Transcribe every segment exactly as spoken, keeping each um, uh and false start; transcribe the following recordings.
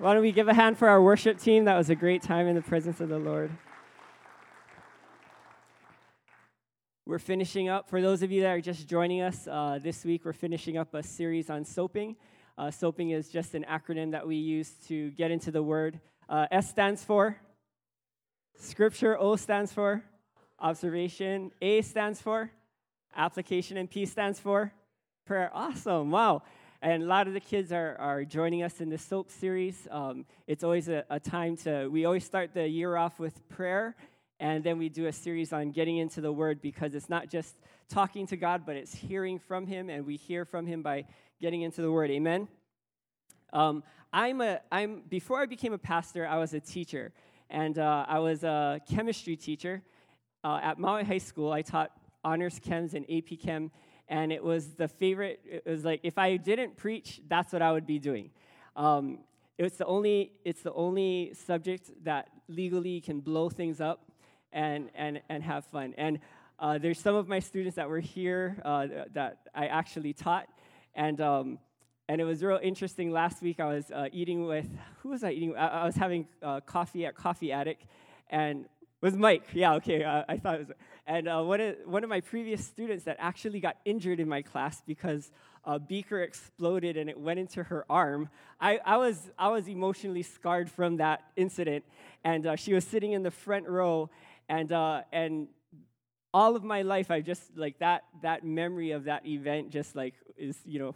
Why don't we give a hand for our worship team? That was a great time in the presence of the Lord. We're finishing up, for those of you that are just joining us, uh, this week we're finishing up a series on SOAPing. Uh, SOAPing is just an acronym that we use to get into the word. Uh, S stands for Scripture, O stands for Observation, A stands for Application, and P stands for Prayer. Awesome, wow. And a lot of the kids are, are joining us in the SOAP series. Um, it's always a, a time to, we always start the year off with prayer, and then we do a series on getting into the Word, because it's not just talking to God, but it's hearing from Him, and we hear from Him by getting into the Word. Amen? Um, I'm a, I'm, before I became a pastor, I was a teacher, and uh, I was a chemistry teacher uh, at Maui High School. I taught honors chems and A P chem. And it was the favorite, it was like, if I didn't preach, that's what I would be doing. Um, it's the only it's the only subject that legally can blow things up and and, and have fun. And uh, there's some of my students that were here uh, that I actually taught. And um, and it was real interesting. Last week I was uh, eating with, who was I eating with? I, I was having uh, coffee at Coffee Attic. And it was Mike. Yeah, okay, uh, I thought it was. And uh, one of one of my previous students that actually got injured in my class because a beaker exploded and it went into her arm. I, I was I was emotionally scarred from that incident, and uh, she was sitting in the front row, and uh, and all of my life I just like that that memory of that event just like is you know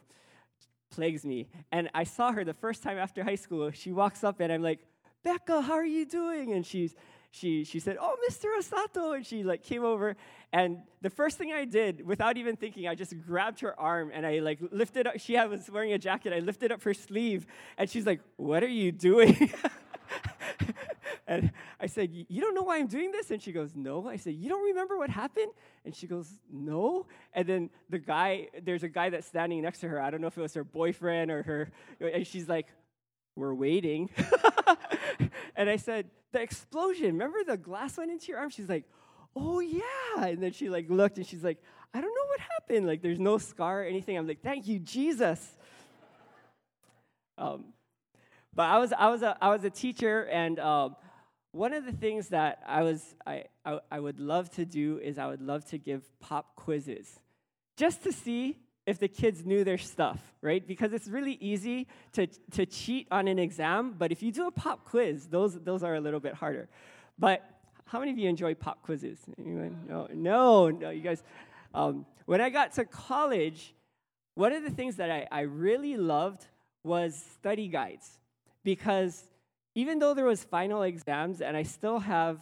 plagues me. And I saw her the first time after high school. She walks up and I'm like, Becca, how are you doing? And she's She she said, oh, Mister Osato, and she like came over, and the first thing I did, without even thinking, I just grabbed her arm, and I like lifted up, she was wearing a jacket, I lifted up her sleeve, and she's like, what are you doing? And I said, you don't know why I'm doing this? And she goes, no. I said, you don't remember what happened? And she goes, no. And then the guy, there's a guy that's standing next to her, I don't know if it was her boyfriend or her, and she's like, we're waiting. And I said, the explosion, remember the glass went into your arm? She's like, oh, yeah. And then she like looked and she's like, I don't know what happened. Like, there's no scar or anything. I'm like, thank you, Jesus. Um, but I was I was a I was a teacher, and um, one of the things that I was I, I I would love to do is I would love to give pop quizzes, just to see if the kids knew their stuff, right? Because it's really easy to to cheat on an exam, but if you do a pop quiz, those those are a little bit harder. But how many of you enjoy pop quizzes? Anyone? No, no, no you guys. Um, when I got to college, one of the things that I, I really loved was study guides, because even though there was final exams, and I still have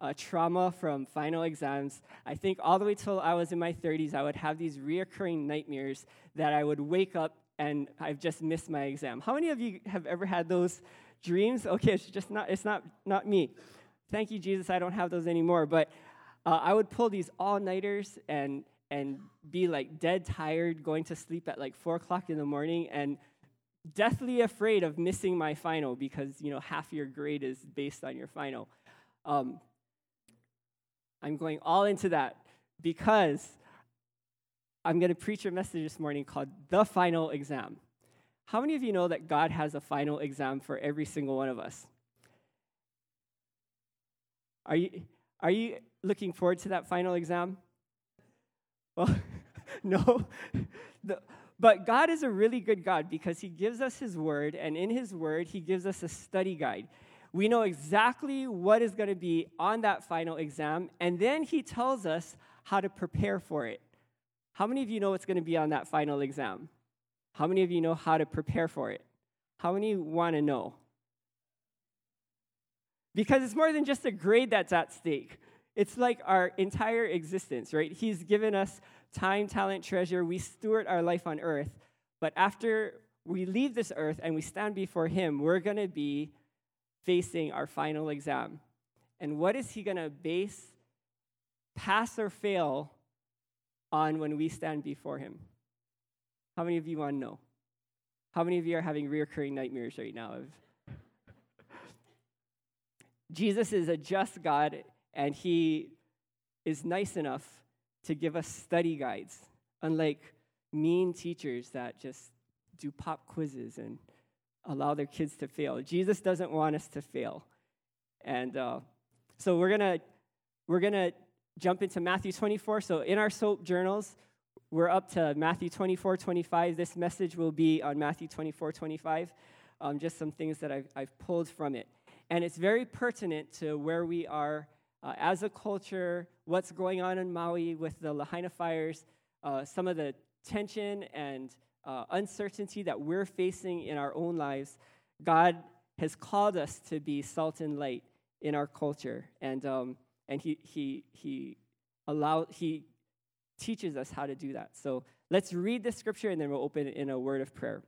Uh, trauma from final exams. I think all the way till I was in my thirties, I would have these reoccurring nightmares that I would wake up and I've just missed my exam. How many of you have ever had those dreams? Okay, it's just not, it's not, not me. Thank you, Jesus, I don't have those anymore. But uh, I would pull these all-nighters and and be like dead tired, going to sleep at like four o'clock in the morning, and deathly afraid of missing my final, because you know half your grade is based on your final. Um, I'm going all into that because I'm going to preach a message this morning called The Final Exam. How many of you know that God has a final exam for every single one of us? Are you are you looking forward to that final exam? Well, no. The, but God is a really good God, because He gives us His Word, and in His Word, He gives us a study guide. We know exactly what is going to be on that final exam, and then He tells us how to prepare for it. How many of you know what's going to be on that final exam? How many of you know how to prepare for it? How many want to know? Because it's more than just a grade that's at stake. It's like our entire existence, right? He's given us time, talent, treasure. We steward our life on earth. But after we leave this earth and we stand before Him, we're going to be facing our final exam. And what is He going to base pass or fail on when we stand before Him? How many of you want to know? How many of you are having reoccurring nightmares right now? Jesus is a just God, and He is nice enough to give us study guides, unlike mean teachers that just do pop quizzes and allow their kids to fail. Jesus doesn't want us to fail. And uh, so we're going to we're gonna jump into Matthew twenty-four. So in our SOAP journals, we're up to Matthew twenty-four, twenty-five. This message will be on Matthew twenty-four, twenty-five, um, just some things that I've, I've pulled from it. And it's very pertinent to where we are uh, as a culture, what's going on in Maui with the Lahaina fires, uh, some of the tension and uh, uncertainty that we're facing in our own lives. God has called us to be salt and light in our culture, and um, and he he he allow he teaches us how to do that. So let's read this scripture, and then we'll open it in a word of prayer.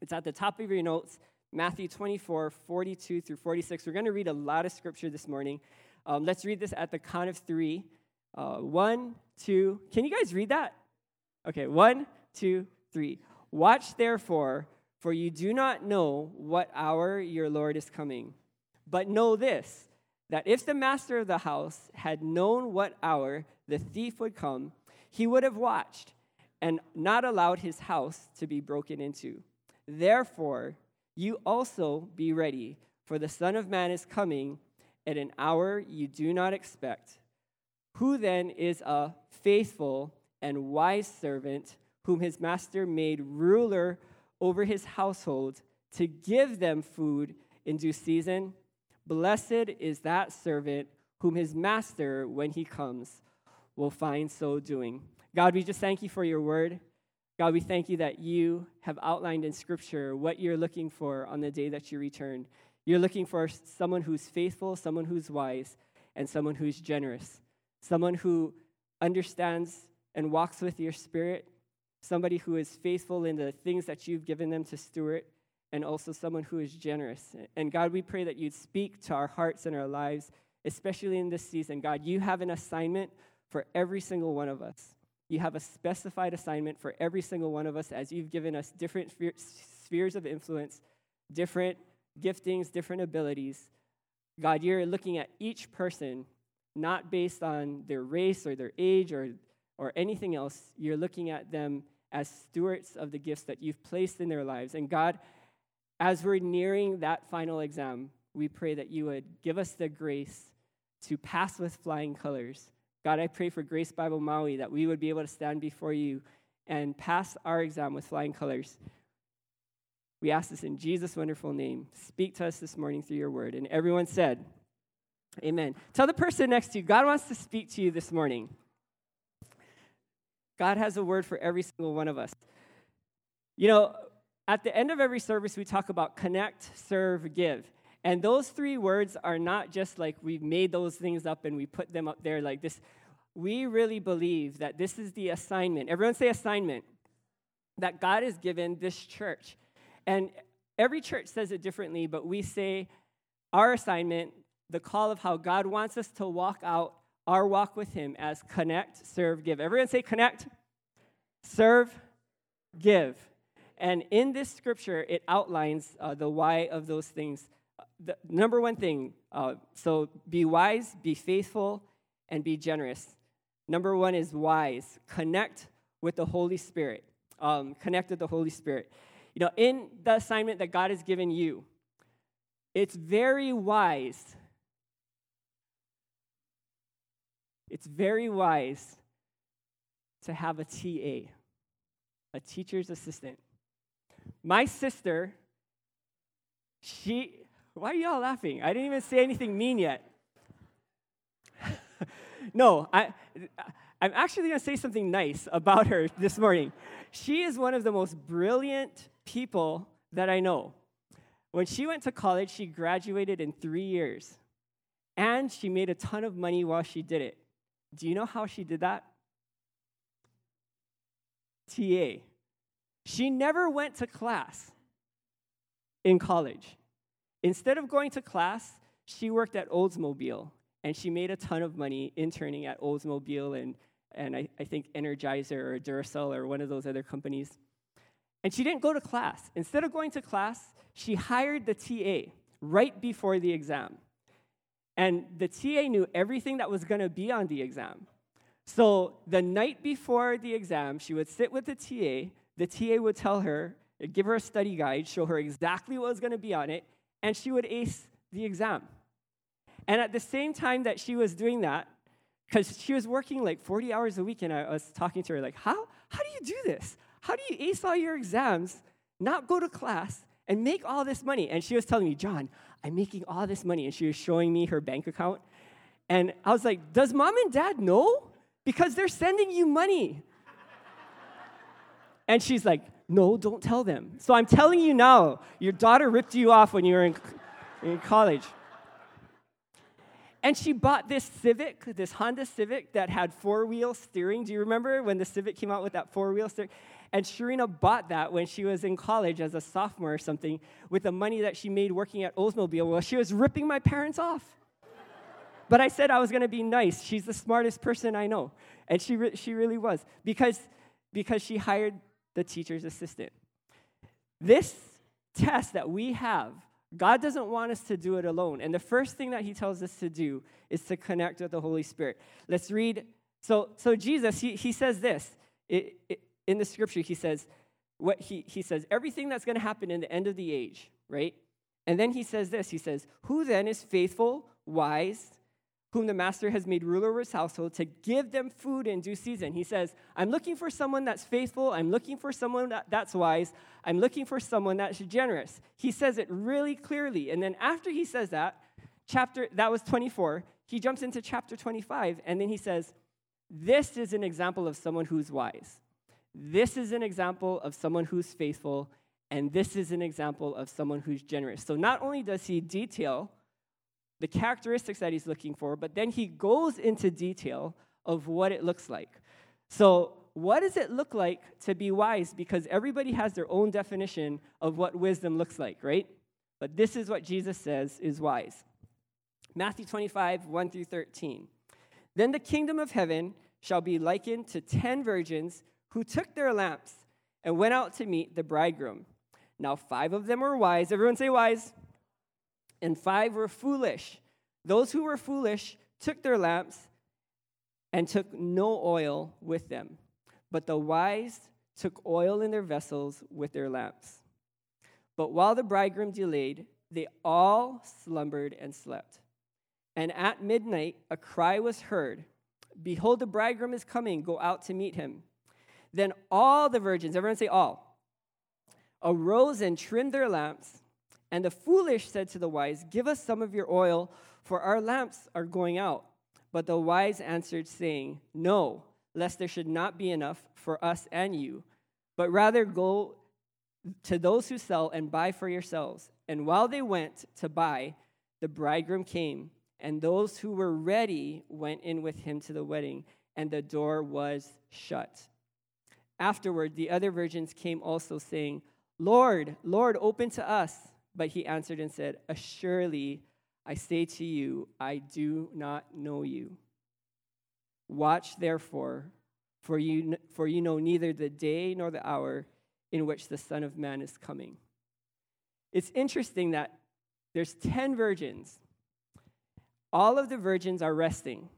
It's at the top of your notes, Matthew twenty-four, forty-two through forty-six. We're going to read a lot of scripture this morning. Um, let's read this at the count of three. Uh, one, two. Can you guys read that? Okay, one, two, three. Watch therefore, for you do not know what hour your Lord is coming. But know this, that if the master of the house had known what hour the thief would come, he would have watched and not allowed his house to be broken into. Therefore, you also be ready, for the Son of Man is coming at an hour you do not expect. Who then is a faithful and wise servant, whom his master made ruler over his household to give them food in due season? Blessed is that servant whom his master, when he comes, will find so doing. God, we just thank you for your word. God, we thank you that you have outlined in Scripture what you're looking for on the day that you return. You're looking for someone who's faithful, someone who's wise, and someone who's generous, someone who understands and walks with your Spirit, somebody who is faithful in the things that you've given them to steward, and also someone who is generous. And God, we pray that you'd speak to our hearts and our lives, especially in this season. God, you have an assignment for every single one of us. You have a specified assignment for every single one of us, as you've given us different spheres of influence, different giftings, different abilities. God, you're looking at each person, not based on their race or their age or, or anything else. You're looking at them as stewards of the gifts that you've placed in their lives. And God, as we're nearing that final exam, we pray that you would give us the grace to pass with flying colors. God, I pray for Grace Bible Maui, that we would be able to stand before you and pass our exam with flying colors. We ask this in Jesus' wonderful name. Speak to us this morning through your word. And everyone said, amen. Tell the person next to you, God wants to speak to you this morning. God has a word for every single one of us. You know, at the end of every service, we talk about connect, serve, give. And those three words are not just like we've made those things up and we put them up there like this. We really believe that this is the assignment. Everyone say assignment. That God has given this church. And every church says it differently, but we say our assignment, the call of how God wants us to walk out our walk with him as connect, serve, give. Everyone say connect, serve, give. And in this scripture, it outlines uh, the why of those things. The number one thing, uh, so be wise, be faithful, and be generous. Number one is wise. Connect with the Holy Spirit. Um, connect with the Holy Spirit. You know, in the assignment that God has given you, it's very wise. It's very wise to have a T A, a teacher's assistant. My sister, she... Why are y'all laughing? I didn't even say anything mean yet. No, I, I'm actually going to say something nice about her this morning. She is one of the most brilliant people that I know. When she went to college, she graduated in three years. And she made a ton of money while she did it. Do you know how she did that? T A. She never went to class in college. Instead of going to class, she worked at Oldsmobile, and she made a ton of money interning at Oldsmobile and, and I, I think Energizer or Duracell or one of those other companies. And she didn't go to class. Instead of going to class, she hired the T A right before the exam. And the T A knew everything that was going to be on the exam. So the night before the exam, she would sit with the T A. The T A would tell her I'd give her a study guide, show her exactly what was going to be on it, and she would ace the exam. And at the same time that she was doing that, because she was working like forty hours a week, and I was talking to her like, how how do you do this? How do you ace all your exams, not go to class, and make all this money? And she was telling me, John, I'm making all this money. And she was showing me her bank account. And I was like, does mom and dad know? Because they're sending you money. And she's like, no, don't tell them. So I'm telling you now, your daughter ripped you off when you were in, in college. And she bought this Civic, this Honda Civic that had four-wheel steering. Do you remember when the Civic came out with that four-wheel steering? And Sharina bought that when she was in college as a sophomore or something with the money that she made working at Oldsmobile. Well, she was ripping my parents off. But I said I was going to be nice. She's the smartest person I know. And she re- she really was because, because she hired the teacher's assistant. This test that we have, God doesn't want us to do it alone. And the first thing that he tells us to do is to connect with the Holy Spirit. Let's read. So so Jesus, he, he says this. It, it, in the scripture, he says, what he, he says, everything that's going to happen in the end of the age, right? And then he says this. He says, who then is faithful, wise, whom the master has made ruler over his household to give them food in due season? He says, I'm looking for someone that's faithful. I'm looking for someone that, that's wise. I'm looking for someone that's generous. He says it really clearly. And then after he says that, chapter that was twenty-four, he jumps into chapter twenty-five, and then he says, this is an example of someone who's wise. This is an example of someone who's faithful, and this is an example of someone who's generous. So not only does he detail the characteristics that he's looking for, but then he goes into detail of what it looks like. So what does it look like to be wise? Because everybody has their own definition of what wisdom looks like, right? But this is what Jesus says is wise. Matthew twenty-five, one through thirteen. Then the kingdom of heaven shall be likened to ten virgins who took their lamps and went out to meet the bridegroom. Now five of them were wise. Everyone say wise. And five were foolish. Those who were foolish took their lamps and took no oil with them. But the wise took oil in their vessels with their lamps. But while the bridegroom delayed, they all slumbered and slept. And at midnight, a cry was heard, "Behold, the bridegroom is coming, go out to meet him." Then all the virgins, everyone say all, arose and trimmed their lamps. And the foolish said to the wise, "Give us some of your oil, for our lamps are going out." But the wise answered, saying, "No, lest there should not be enough for us and you, but rather go to those who sell and buy for yourselves." And while they went to buy, the bridegroom came, and those who were ready went in with him to the wedding, and the door was shut. Afterward, the other virgins came also, saying, "Lord, Lord, open to us." But he answered and said, "Assuredly, I say to you, I do not know you. Watch therefore, for you for you know neither the day nor the hour in which the Son of Man is coming." It's interesting that there's ten virgins. All of the virgins are resting.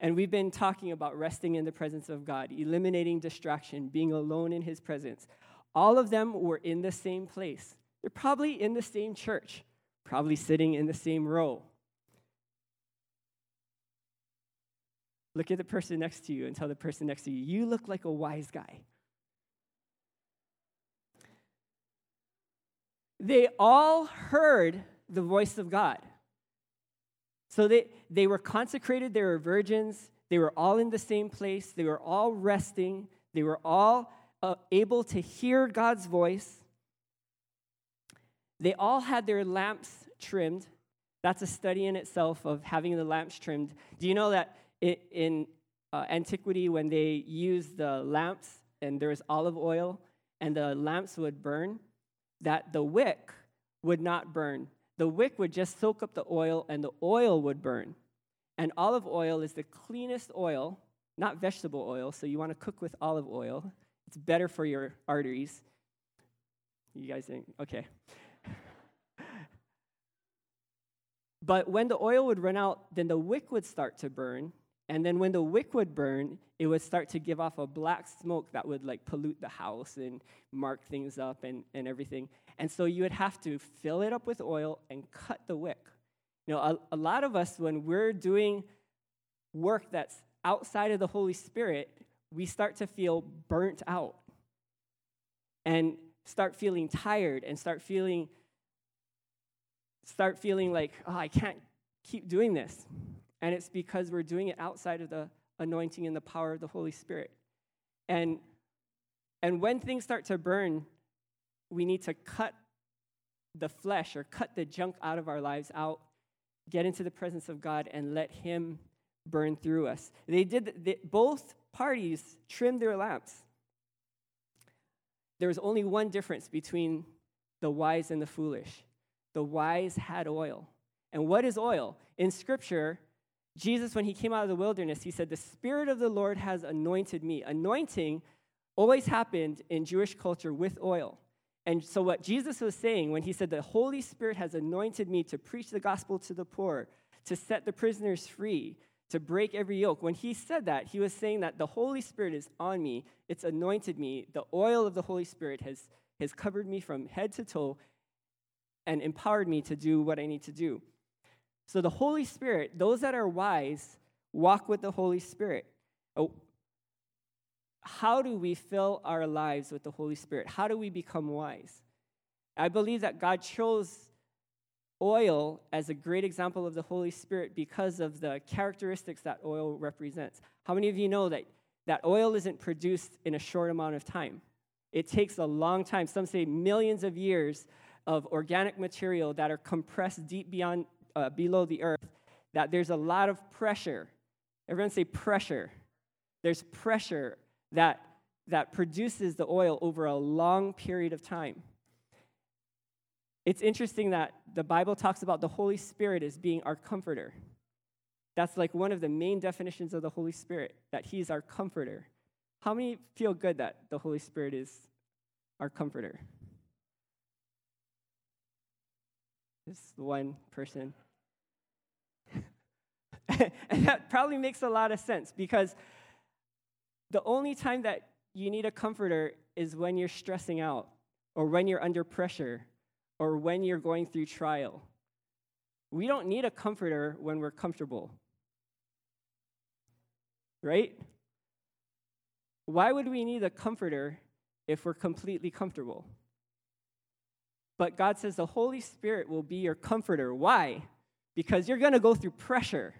And we've been talking about resting in the presence of God, eliminating distraction, being alone in his presence. All of them were in the same place. They're probably in the same church, probably sitting in the same row. Look at the person next to you and tell the person next to you, "You look like a wise guy." They all heard the voice of God. So they, they were consecrated, they were virgins, they were all in the same place, they were all resting, they were all Uh, able to hear God's voice. They all had their lamps trimmed. That's a study in itself of having the lamps trimmed. Do you know that it, in uh, antiquity, when they used the lamps and there was olive oil and the lamps would burn, that the wick would not burn. The wick would just soak up the oil and the oil would burn. And olive oil is the cleanest oil, not vegetable oil, so you want to cook with olive oil. It's better for your arteries. You guys think, okay. But when the oil would run out, then the wick would start to burn, And then when the wick would burn, it would start to give off a black smoke that would like pollute the house and mark things up and, and everything. And so you would have to fill it up with oil and cut the wick. You know, a, a lot of us, when we're doing work that's outside of the Holy Spirit, we start to feel burnt out and start feeling tired and start feeling, start feeling like, oh, I can't keep doing this. And it's because we're doing it outside of the anointing and the power of the Holy Spirit. And and when things start to burn, we need to cut the flesh or cut the junk out of our lives out, get into the presence of God, and let Him burn through us. They did. They, both parties trimmed their lamps. There was only one difference between the wise and the foolish. The wise had oil. And what is oil? In Scripture, Jesus, when he came out of the wilderness, he said, the Spirit of the Lord has anointed me. Anointing always happened in Jewish culture with oil. And so what Jesus was saying when he said, the Holy Spirit has anointed me to preach the gospel to the poor, to set the prisoners free, to break every yoke. When he said that, he was saying that the Holy Spirit is on me. It's anointed me. The oil of the Holy Spirit has, has covered me from head to toe and empowered me to do what I need to do. So the Holy Spirit, those that are wise, walk with the Holy Spirit. Oh, how do we fill our lives with the Holy Spirit? How do we become wise? I believe that God chose oil as a great example of the Holy Spirit because of the characteristics that oil represents. How many of you know that, that oil isn't produced in a short amount of time? It takes a long time. Some say millions of years of organic material that are compressed deep beyond Uh, below the earth, that there's a lot of pressure. Everyone say pressure. There's pressure that that produces the oil over a long period of time. It's interesting that the Bible talks about the Holy Spirit as being our comforter. That's like one of the main definitions of the Holy Spirit, that he's our comforter. How many feel good that the Holy Spirit is our comforter? This one person. And that probably makes a lot of sense, because the only time that you need a comforter is when you're stressing out or when you're under pressure or when you're going through trial. We don't need a comforter when we're comfortable. Right? Why would we need a comforter if we're completely comfortable? But God says the Holy Spirit will be your comforter. Why? Because you're going to go through pressure.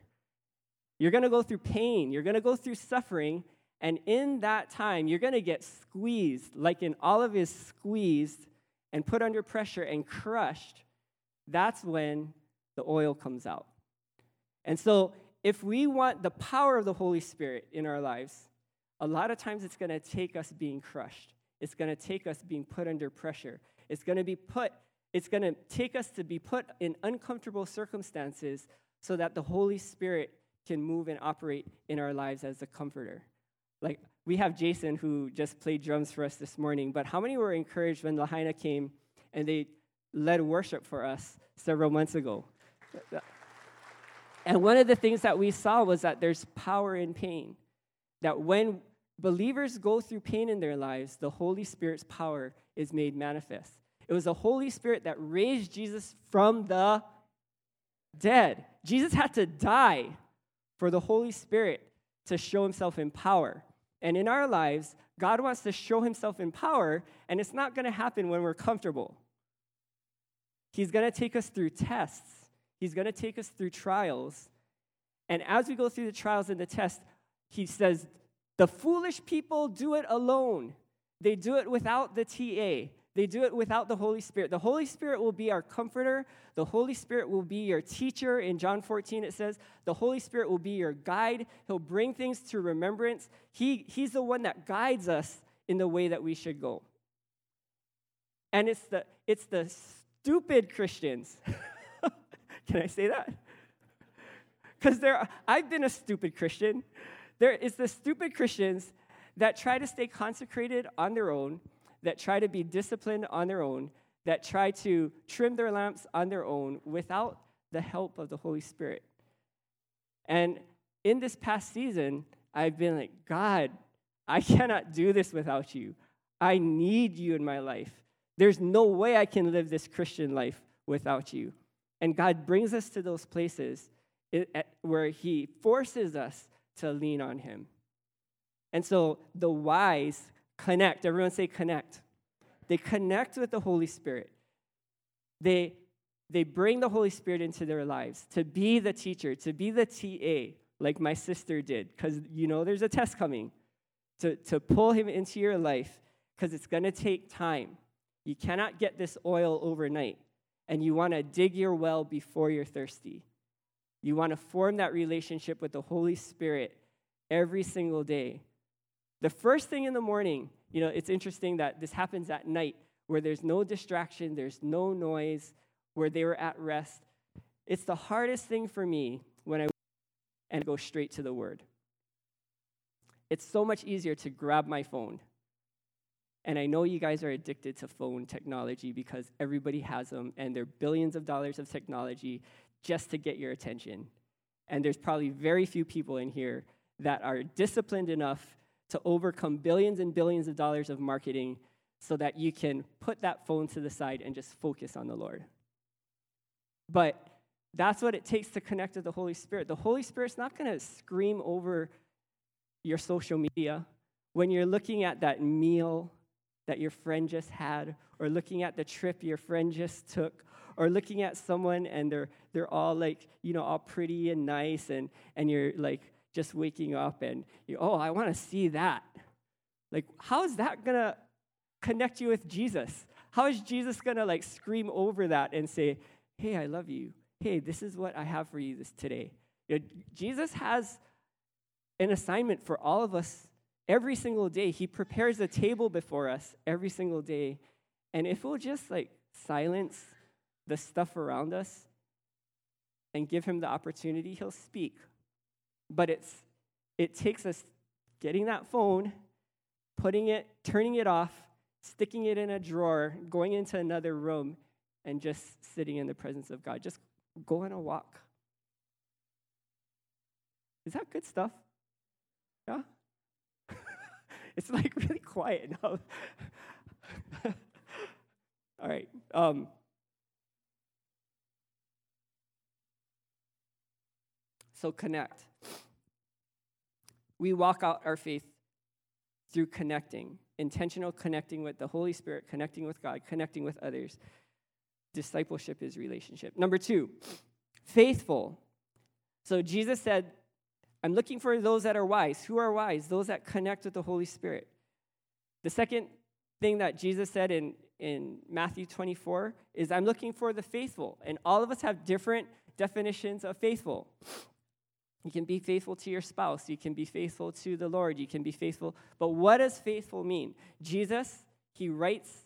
You're going to go through pain. You're going to go through suffering. And in that time, you're going to get squeezed, like an olive is squeezed and put under pressure and crushed. That's when the oil comes out. And so if we want the power of the Holy Spirit in our lives, a lot of times it's going to take us being crushed. It's going to take us being put under pressure. It's going to be put, it's going to take us to be put in uncomfortable circumstances so that the Holy Spirit can move and operate in our lives as a comforter. Like, we have Jason, who just played drums for us this morning, but how many were encouraged when Lahaina came and they led worship for us several months ago? And one of the things that we saw was that there's power in pain, that when believers go through pain in their lives, the Holy Spirit's power is made manifest. It was the Holy Spirit that raised Jesus from the dead. Jesus had to die for the Holy Spirit to show himself in power. And in our lives, God wants to show himself in power, and it's not going to happen when we're comfortable. He's going to take us through tests. He's going to take us through trials. And as we go through the trials and the tests, he says, the foolish people do it alone. They do it without the T A. They do it without the Holy Spirit. The Holy Spirit will be our comforter. The Holy Spirit will be your teacher. In John fourteen, it says, the Holy Spirit will be your guide. He'll bring things to remembrance. He, he's the one that guides us in the way that we should go. And it's the, it's the stupid Christians. Can I say that? Because there, I've been a stupid Christian. There is the stupid Christians that try to stay consecrated on their own, that try to be disciplined on their own, that try to trim their lamps on their own without the help of the Holy Spirit. And in this past season, I've been like, God, I cannot do this without you. I need you in my life. There's no way I can live this Christian life without you. And God brings us to those places where he forces us to lean on him. And so the wise connect. Everyone say connect. They connect with the Holy Spirit. They they bring the Holy Spirit into their lives to be the teacher, to be the T A, like my sister did, because, you know, there's a test coming. To, to pull him into your life, because it's going to take time. You cannot get this oil overnight, and you want to dig your well before you're thirsty. You want to form that relationship with the Holy Spirit every single day. The first thing in the morning, you know, it's interesting that this happens at night where there's no distraction, there's no noise, where they were at rest. It's the hardest thing for me when I wake up and go straight to the Word. It's so much easier to grab my phone. And I know you guys are addicted to phone technology because everybody has them, and they're billions of dollars of technology just to get your attention. And there's probably very few people in here that are disciplined enough to overcome billions and billions of dollars of marketing so that you can put that phone to the side and just focus on the Lord. But that's what it takes to connect with the Holy Spirit. The Holy Spirit's not going to scream over your social media, when you're looking at that meal that your friend just had, or looking at the trip your friend just took, or looking at someone and they're they're all like, you know, all pretty and nice, and, and you're like just waking up and you, oh, I want to see that. Like, how is that going to connect you with Jesus? How is Jesus going to like scream over that and say, hey, I love you. Hey, this is what I have for you this today. You know, Jesus has an assignment for all of us every single day. He prepares a table before us every single day. And if we'll just like silence the stuff around us and give him the opportunity, he'll speak. But it's it takes us getting that phone, putting it, turning it off, sticking it in a drawer, going into another room, and just sitting in the presence of God. Just go on a walk. Is that good stuff? Yeah? It's like really quiet now. All right. Um, so connect. We walk out our faith through connecting, intentional connecting with the Holy Spirit, connecting with God, connecting with others. Discipleship is relationship. Number two, faithful. So Jesus said, I'm looking for those that are wise. Who are wise? Those that connect with the Holy Spirit. The second thing that Jesus said in, in Matthew twenty-four is, I'm looking for the faithful. And all of us have different definitions of faithful. You can be faithful to your spouse. You can be faithful to the Lord. You can be faithful. But what does faithful mean? Jesus, he writes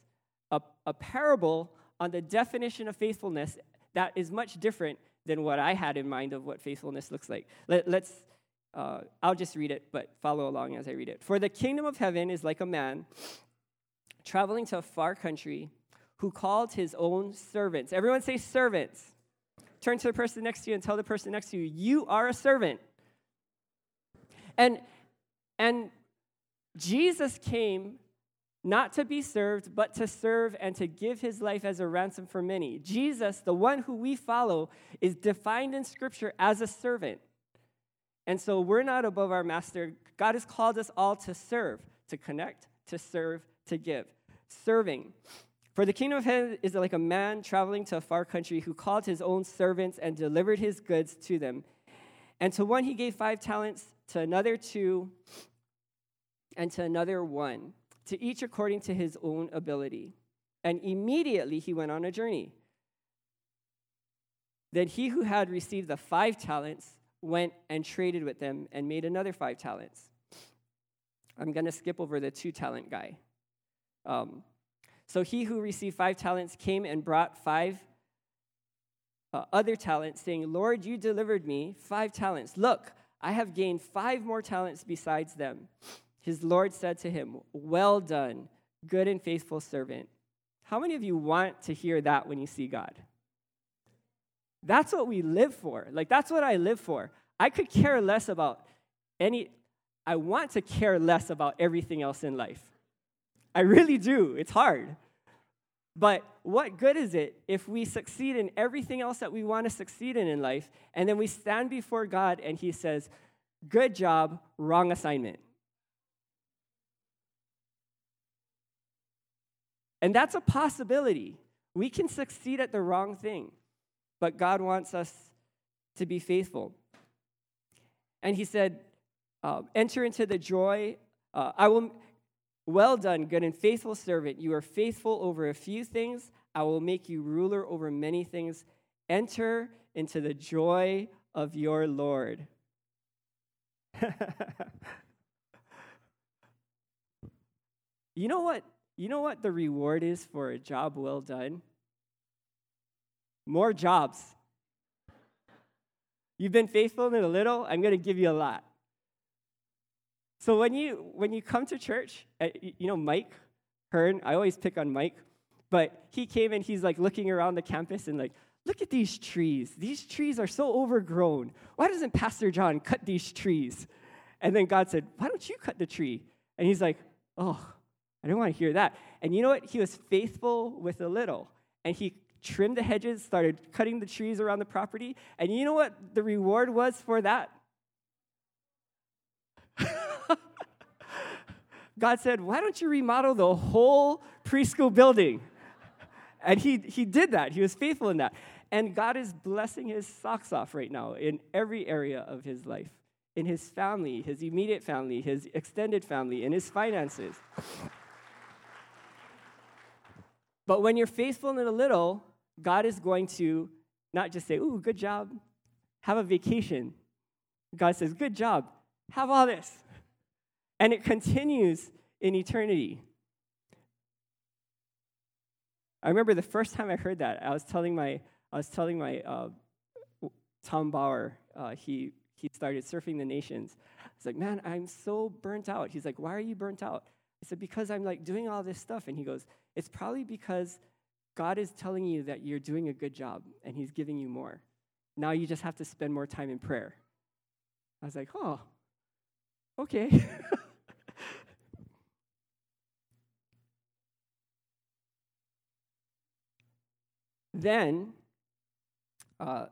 a, a parable on the definition of faithfulness that is much different than what I had in mind of what faithfulness looks like. Let, let's... Uh, I'll just read it, but follow along as I read it. For the kingdom of heaven is like a man traveling to a far country who called his own servants. Everyone say servants. Turn to the person next to you and tell the person next to you, you are a servant. And, and Jesus came not to be served, but to serve and to give his life as a ransom for many. Jesus, the one who we follow, is defined in Scripture as a servant. And so we're not above our master. God has called us all to serve, to connect, to serve, to give. Serving. For the kingdom of heaven is like a man traveling to a far country who called his own servants and delivered his goods to them. And to one he gave five talents, to another two, and to another one, to each according to his own ability. And immediately he went on a journey. Then he who had received the five talents went and traded with them and made another five talents. I'm going to skip over the two-talent guy. Um, so he who received five talents came and brought five uh, other talents, saying, Lord, you delivered me five talents. Look, I have gained five more talents besides them. His Lord said to him, well done, good and faithful servant. How many of you want to hear that when you see God? That's what we live for. Like, that's what I live for. I could care less about any, I want to care less about everything else in life. I really do. It's hard. But what good is it if we succeed in everything else that we want to succeed in in life, and then we stand before God and he says, good job, wrong assignment. And that's a possibility. We can succeed at the wrong thing, but God wants us to be faithful. And he said, uh, enter into the joy, uh, I will... well done, good and faithful servant. You are faithful over a few things. I will make you ruler over many things. Enter into the joy of your Lord. You know what? You know what the reward is for a job well done? More jobs. You've been faithful in a little, I'm going to give you a lot. So when you when you come to church, you know, Mike Hearn, I always pick on Mike, but he came and he's like looking around the campus and like, look at these trees. These trees are so overgrown. Why doesn't Pastor John cut these trees? And then God said, why don't you cut the tree? And he's like, oh, I don't want to hear that. And you know what? He was faithful with a little. And he trimmed the hedges, started cutting the trees around the property. And you know what the reward was for that? God said, why don't you remodel the whole preschool building? And he he did that. He was faithful in that. And God is blessing his socks off right now in every area of his life, in his family, his immediate family, his extended family, in his finances. But when you're faithful in a little, God is going to not just say, ooh, good job, have a vacation. God says, good job, have all this. And it continues in eternity. I remember the first time I heard that, I was telling my, I was telling my uh, Tom Bauer, uh, he he started Surfing the Nations. I was like, man, I'm so burnt out. He's like, why are you burnt out? I said, because I'm like doing all this stuff. And he goes, it's probably because God is telling you that you're doing a good job and he's giving you more. Now you just have to spend more time in prayer. I was like, oh, okay. Then, uh,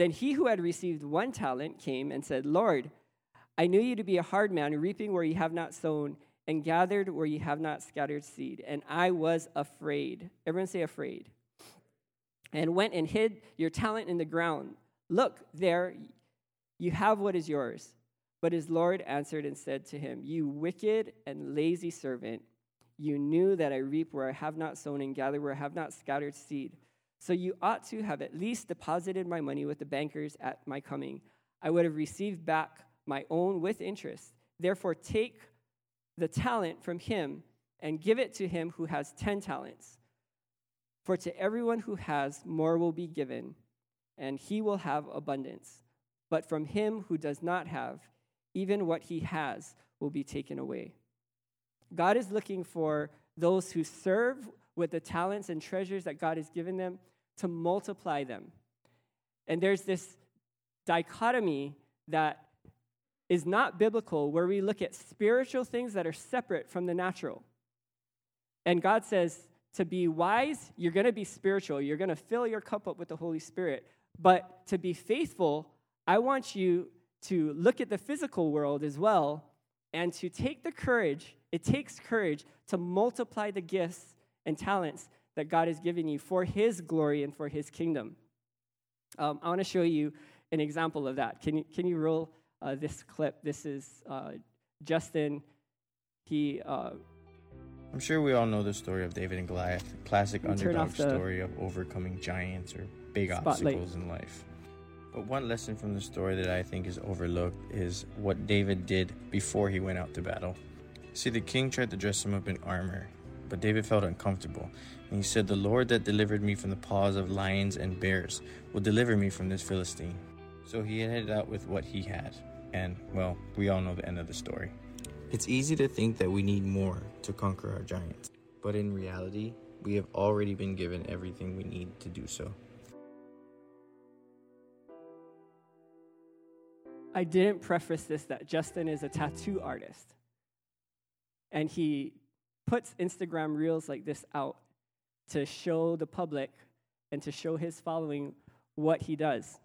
then he who had received one talent came and said, Lord, I knew you to be a hard man, reaping where you have not sown and gathered where you have not scattered seed. And I was afraid. Everyone say afraid. And went and hid your talent in the ground. Look, there you have what is yours. But his Lord answered and said to him, you wicked and lazy servant, you knew that I reap where I have not sown and gather where I have not scattered seed. So you ought to have at least deposited my money with the bankers at my coming. I would have received back my own with interest. Therefore, take the talent from him and give it to him who has ten talents. For to everyone who has, more will be given, and he will have abundance. But from him who does not have, even what he has will be taken away. God is looking for those who serve with the talents and treasures that God has given them to multiply them. And there's this dichotomy that is not biblical where we look at spiritual things that are separate from the natural. And God says, to be wise, you're going to be spiritual. You're going to fill your cup up with the Holy Spirit. But to be faithful, I want you to look at the physical world as well and to take the courage. It takes courage to multiply the gifts and talents that God has given you for his glory and for his kingdom. Um, I want to show you an example of that. Can you, can you roll uh, this clip? This is uh, Justin. He... Uh, I'm sure we all know the story of David and Goliath, a classic underdog story of overcoming giants or big obstacles in life. But one lesson from the story that I think is overlooked is what David did before he went out to battle. See, the king tried to dress him up in armor, but David felt uncomfortable. And he said, the Lord that delivered me from the paws of lions and bears will deliver me from this Philistine. So he headed out with what he had. And, well, we all know the end of the story. It's easy to think that we need more to conquer our giants. But in reality, we have already been given everything we need to do so. I didn't preface this that Justin is a tattoo artist. And he puts Instagram reels like this out to show the public and to show his following what he does.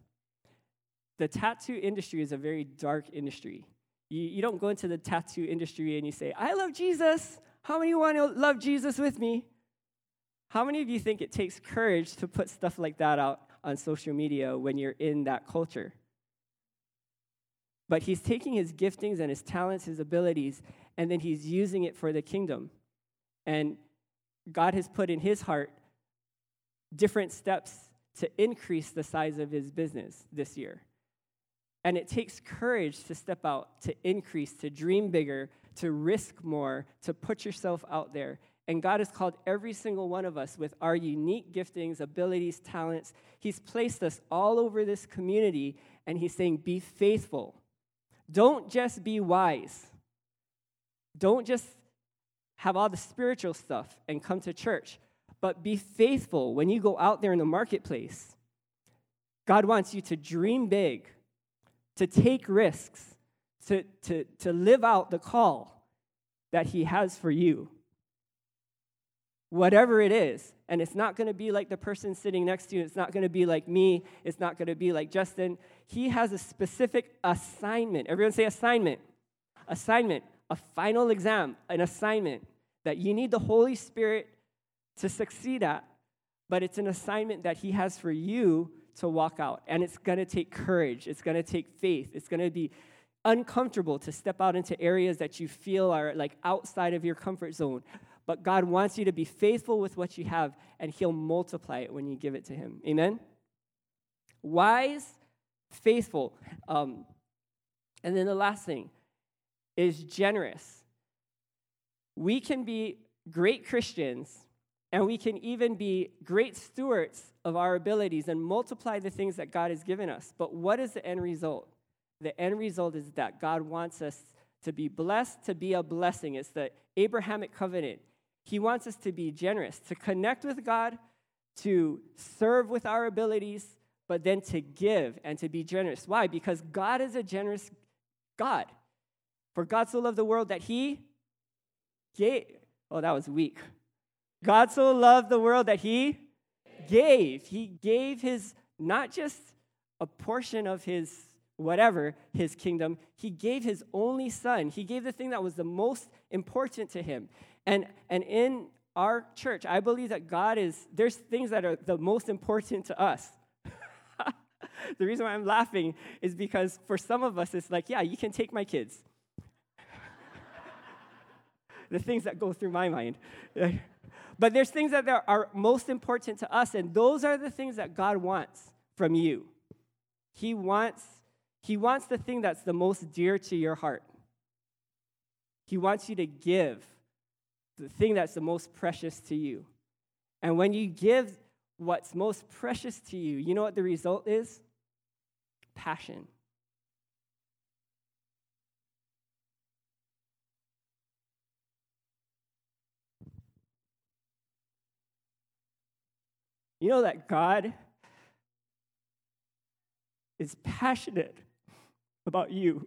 The tattoo industry is a very dark industry. You, you don't go into the tattoo industry and you say, I love Jesus. How many want to love Jesus with me? How many of you think it takes courage to put stuff like that out on social media when you're in that culture? But he's taking his giftings and his talents, his abilities, and then he's using it for the kingdom. And God has put in his heart different steps to increase the size of his business this year. And it takes courage to step out, to increase, to dream bigger, to risk more, to put yourself out there. And God has called every single one of us with our unique giftings, abilities, talents. He's placed us all over this community, and he's saying, be faithful. Don't just be wise. Don't just have all the spiritual stuff and come to church, but be faithful when you go out there in the marketplace. God wants you to dream big, to take risks, to, to, to live out the call that he has for you. Whatever it is, and it's not going to be like the person sitting next to you. It's not going to be like me. It's not going to be like Justin. He has a specific assignment. Everyone say assignment. Assignment. A final exam, an assignment that you need the Holy Spirit to succeed at, but it's an assignment that he has for you to walk out. And it's going to take courage. It's going to take faith. It's going to be uncomfortable to step out into areas that you feel are like outside of your comfort zone. But God wants you to be faithful with what you have, and he'll multiply it when you give it to him. Amen? Wise, faithful. Um, and then the last thing is generous. We can be great Christians, and we can even be great stewards of our abilities and multiply the things that God has given us. But what is the end result? The end result is that God wants us to be blessed, to be a blessing. It's the Abrahamic covenant. He wants us to be generous, to connect with God, to serve with our abilities, but then to give and to be generous. Why? Because God is a generous God. For God so loved the world that he gave. Oh, that was weak. God so loved the world that he gave. He gave his, not just a portion of his whatever, his kingdom. He gave his only son. He gave the thing that was the most important to him. And and in our church, I believe that God is, there's things that are the most important to us. The reason why I'm laughing is because for some of us, it's like, yeah, you can take my kids. The things that go through my mind. But there's things that are most important to us, and those are the things that God wants from you. He wants, he wants the thing that's the most dear to your heart. He wants you to give the thing that's the most precious to you. And when you give what's most precious to you, you know what the result is? Passion. You know that God is passionate about you.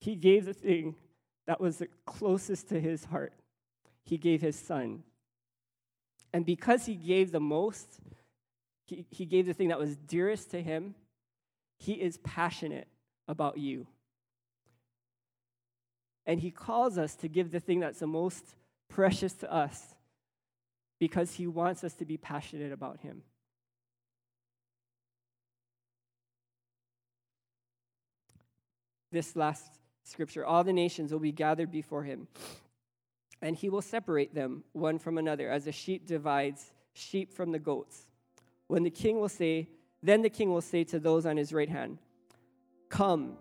He gave the thing that was the closest to his heart. He gave his son. And because he gave the most, he, he gave the thing that was dearest to him, he is passionate about you. And he calls us to give the thing that's the most precious to us, because he wants us to be passionate about him. This last scripture, all the nations will be gathered before him, and he will separate them one from another, as a sheep divides sheep from the goats. When the king will say, then the king will say to those on his right hand, come,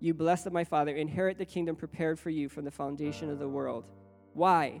you blessed of my Father, inherit the kingdom prepared for you from the foundation of the world. Why?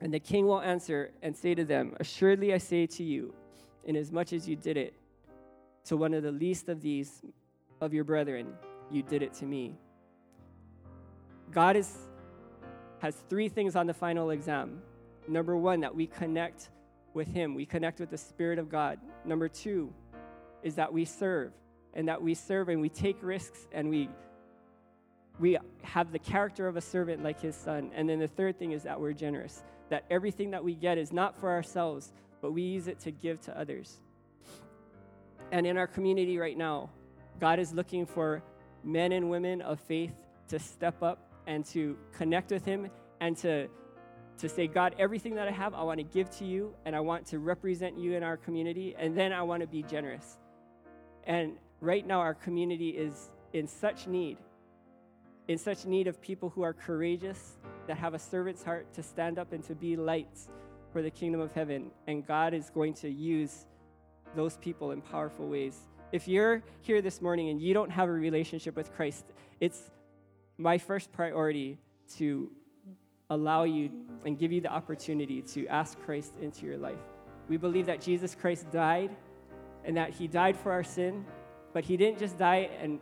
And the king will answer and say to them, assuredly I say to you, inasmuch as you did it to one of the least of these of your brethren, you did it to me. God is, has three things on the final exam. Number one, that we connect with him. We connect with the Spirit of God. Number two is that we serve, and that we serve and we take risks, and we we have the character of a servant like his son. And then the third thing is that we're generous, that everything that we get is not for ourselves, but we use it to give to others. And in our community right now, God is looking for men and women of faith to step up and to connect with him, and to, to say, God, everything that I have, I want to give to you, and I want to represent you in our community, and then I want to be generous. And right now, our community is in such need, in such need of people who are courageous, that have a servant's heart to stand up and to be lights for the kingdom of heaven. And God is going to use those people in powerful ways. If you're here this morning and you don't have a relationship with Christ, it's my first priority to allow you and give you the opportunity to ask Christ into your life. We believe that Jesus Christ died, and that he died for our sin, but he didn't just die and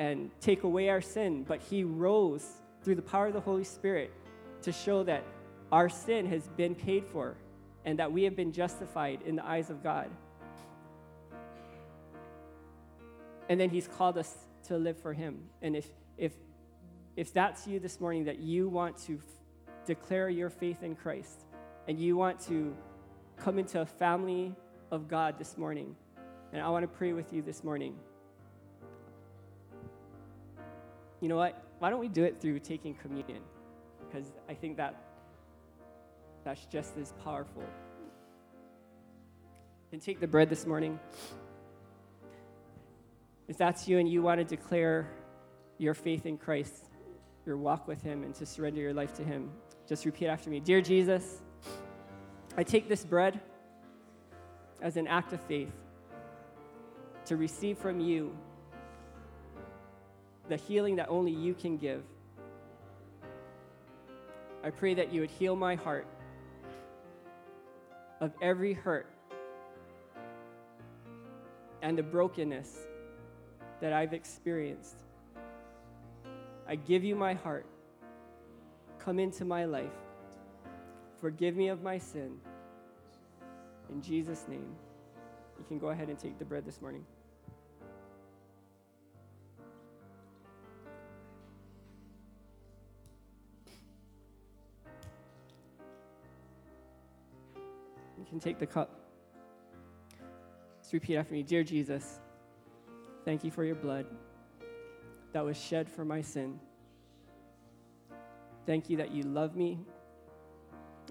and take away our sin, but he rose through the power of the Holy Spirit to show that our sin has been paid for, and that we have been justified in the eyes of God. And then he's called us to live for him. And if if if that's you this morning, that you want to f- declare your faith in Christ, and you want to come into a family of God this morning, and I want to pray with you this morning. You know what? Why don't we do it through taking communion? Because I think that that's just as powerful. And take the bread this morning. If that's you and you want to declare your faith in Christ, your walk with him, and to surrender your life to him, just repeat after me. Dear Jesus, I take this bread as an act of faith to receive from you the healing that only you can give. I pray that you would heal my heart of every hurt and the brokenness that I've experienced. I give you my heart. Come into my life. Forgive me of my sin. In Jesus' name. You can go ahead and take the bread this morning. You can take the cup. Just repeat after me. Dear Jesus, thank you for your blood that was shed for my sin. Thank you that you love me,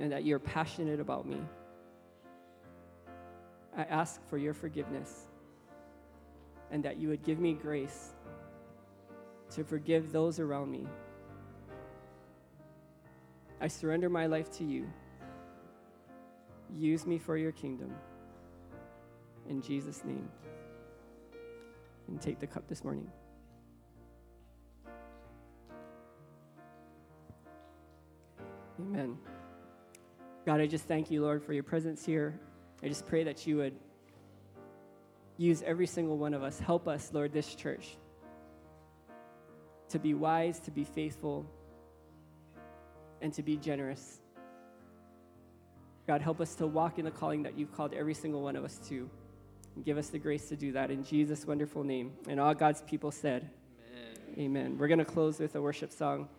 and that you're passionate about me. I ask for your forgiveness, and that you would give me grace to forgive those around me. I surrender my life to you. Use me for your kingdom. In Jesus' name. And take the cup this morning. Amen. God, I just thank you, Lord, for your presence here. I just pray that you would use every single one of us. Help us, Lord, this church, to be wise, to be faithful, and to be generous. God, help us to walk in the calling that you've called every single one of us to. And give us the grace to do that in Jesus' wonderful name. And all God's people said, amen. Amen. We're going to close with a worship song.